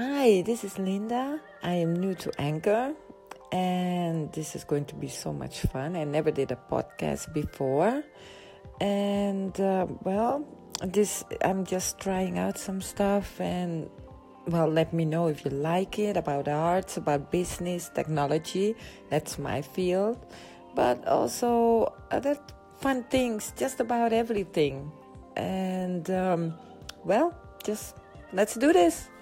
Hi, this is Linda. I am new to Anchor, and this is going to be so much fun. I never did a podcast before, and I'm just trying out some stuff, and let me know if you like it, about arts, about business, technology. That's my field, but also other fun things, just about everything. And just let's do this.